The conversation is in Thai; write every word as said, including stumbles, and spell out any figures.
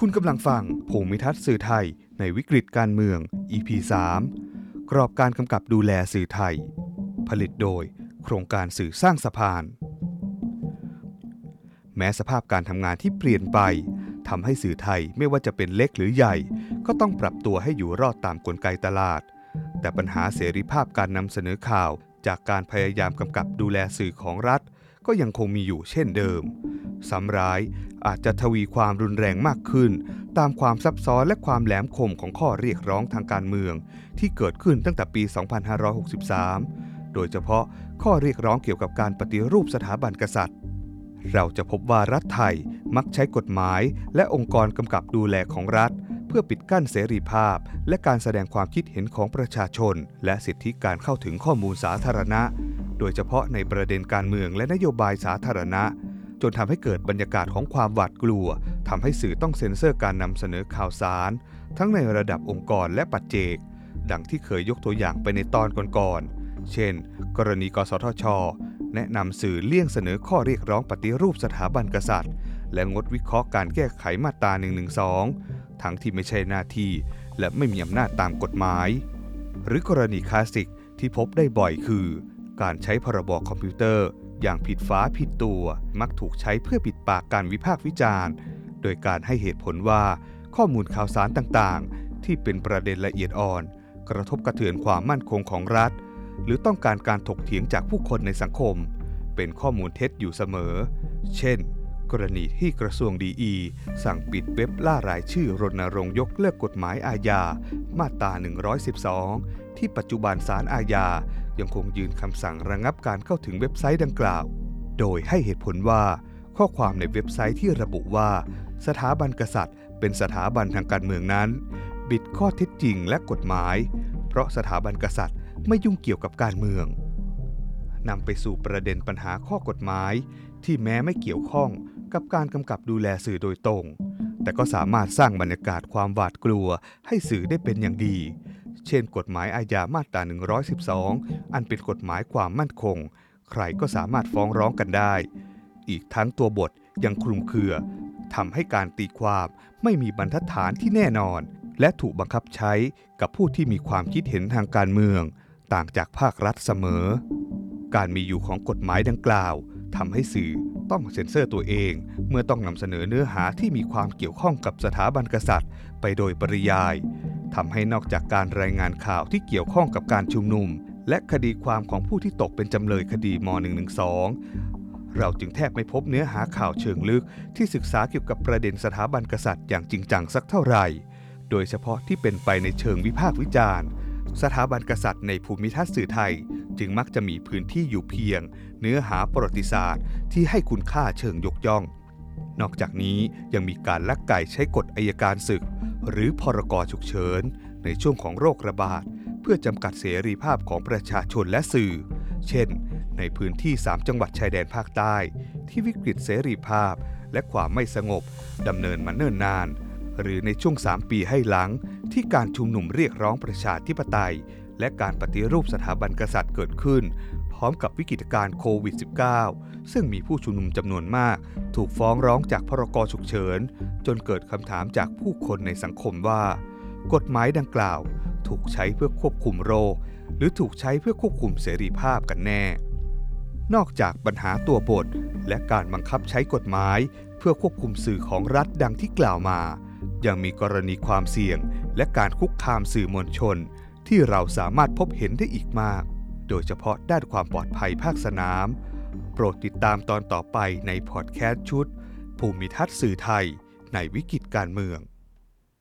คุณกำลังฟังภูมิทัศน์สื่อไทยในวิกฤตการเมือง อี พี สาม กรอบการกำกับดูแลสื่อไทยผลิตโดยโครงการสื่อสร้างสะพานแม้สภาพการทำงานที่เปลี่ยนไปทำให้สื่อไทยไม่ว่าจะเป็นเล็กหรือใหญ่ก็ต้องปรับตัวให้อยู่รอดตามกลไกตลาดแต่ปัญหาเสรีภาพการนำเสนอข่าวจากการพยายามกำกับดูแลสื่อของรัฐก็ยังคงมีอยู่เช่นเดิมซ้ำร้ายอาจจะทวีความรุนแรงมากขึ้นตามความซับซ้อนและความแหลมคมของข้อเรียกร้องทางการเมืองที่เกิดขึ้นตั้งแต่ปี สองพันห้าร้อยหกสิบสาม โดยเฉพาะข้อเรียกร้องเกี่ยวกับการปฏิรูปสถาบันกษัตริย์เราจะพบว่ารัฐไทยมักใช้กฎหมายและองค์กรกำกับดูแลของรัฐเพื่อปิดกั้นเสรีภาพและการแสดงความคิดเห็นของประชาชนและสิทธิการเข้าถึงข้อมูลสาธารณะโดยเฉพาะในประเด็นการเมืองและนโยบายสาธารณะจนทำให้เกิดบรรยากาศของความหวาดกลัวทำให้สื่อต้องเซ็นเซอร์การนำเสนอข่าวสารทั้งในระดับองค์กรและปัจเจกดังที่เคยยกตัวอย่างไปในตอนก่อนๆเช่นกรณีกสทช.แนะนำสื่อเลี่ยงเสนอข้อเรียกร้องปฏิรูปสถาบันกษัตริย์และงดวิเคราะห์การแก้ไขมาตรา หนึ่งหนึ่งสอง ทั้งที่ไม่ใช่หน้าที่และไม่มีอำนาจตามกฎหมายหรือกรณีคลาสสิกที่พบได้บ่อยคือการใช้พรบคอมพิวเตอร์อย่างผิดฟ้าผิดตัวมักถูกใช้เพื่อปิดปากการวิพากษ์วิจารณ์โดยการให้เหตุผลว่าข้อมูลข่าวสารต่างๆที่เป็นประเด็นละเอียดอ่อนกระทบกระเทือนความมั่นคงของรัฐหรือต้องการการถกเถียงจากผู้คนในสังคมเป็นข้อมูลเท็จอยู่เสมอเช่นกรณีที่กระทรวงดีอีสั่งปิดเว็บล่ารายชื่อรณรงค์ยกเลิกกฎหมายอาญามาตราหนึ่งร้อยสิบสองที่ปัจจุบันศาลอาญายังคงยืนคำสั่งระงับการเข้าถึงเว็บไซต์ดังกล่าวโดยให้เหตุผลว่าข้อความในเว็บไซต์ที่ระบุว่าสถาบันกษัตริย์เป็นสถาบันทางการเมืองนั้นบิดข้อเท็จจริงและกฎหมายเพราะสถาบันกษัตริย์ไม่ยุ่งเกี่ยวกับการเมืองนำไปสู่ประเด็นปัญหาข้อกฎหมายที่แม้ไม่เกี่ยวข้องกับการกำกับดูแลสื่อโดยตรงแต่ก็สามารถสร้างบรรยากาศความหวาดกลัวให้สื่อได้เป็นอย่างดีเช่นกฎหมายอาญามาตราหนึ่งร้อยสิบสองอันเป็นกฎหมายความมั่นคงใครก็สามารถฟ้องร้องกันได้อีกทั้งตัวบทยังคลุมเครือทำให้การตีความไม่มีบรรทัดฐานที่แน่นอนและถูกบังคับใช้กับผู้ที่มีความคิดเห็นทางการเมืองต่างจากภาครัฐเสมอการมีอยู่ของกฎหมายดังกล่าวทำให้สื่อต้องเซ็นเซอร์ตัวเองเมื่อต้องนำเสนอเนื้อหาที่มีความเกี่ยวข้องกับสถาบันกษัตริย์ไปโดยปริยายทำให้นอกจากการรายงานข่าวที่เกี่ยวข้องกับการชุมนุมและคดีความของผู้ที่ตกเป็นจำเลยคดีมหนึ่งหนึ่งสองเราจึงแทบไม่พบเนื้อหาข่าวเชิงลึกที่ศึกษาเกี่ยวกับประเด็นสถาบันกษัตริย์อย่างจริงจังสักเท่าไหร่โดยเฉพาะที่เป็นไปในเชิงวิพากษ์วิจารณ์สถาบันกษัตริย์ในภูมิทัศน์สื่อไทยจึงมักจะมีพื้นที่อยู่เพียงเนื้อหาประวัติศาสตร์ที่ให้คุณค่าเชิงยกย่องนอกจากนี้ยังมีการลักไก่ใช้กฎอัยการศึกหรือพรก.ฉุกเฉินในช่วงของโรคระบาดเพื่อจำกัดเสรีภาพของประชาชนและสื่อเช่นในพื้นที่สามจังหวัดชายแดนภาคใต้ที่วิกฤตเสรีภาพและความไม่สงบดำเนินมาเนิ่นนานหรือในช่วงสามปีให้หลังที่การชุมนุมเรียกร้องประชาธิปไตยและการปฏิรูปสถาบันกษัตริย์เกิดขึ้นพร้อมกับวิกฤตการณ์โควิด สิบเก้า ซึ่งมีผู้ชุมนุมจำนวนมากถูกฟ้องร้องจากพรก.ฉุกเฉินจนเกิดคำถามจากผู้คนในสังคมว่ากฎหมายดังกล่าวถูกใช้เพื่อควบคุมโรคหรือถูกใช้เพื่อควบคุมเสรีภาพกันแน่นอกจากปัญหาตัวบทและการบังคับใช้กฎหมายเพื่อควบคุมสื่อของรัฐดังที่กล่าวมายังมีกรณีความเสี่ยงและการคุกคามสื่อมวลชนที่เราสามารถพบเห็นได้อีกมากโดยเฉพาะด้านความปลอดภัยภาคสนามโปรดติดตามตอนต่อไปในพอดแคสต์ชุดภูมิทัศน์สื่อไทยในวิกฤตการเมือง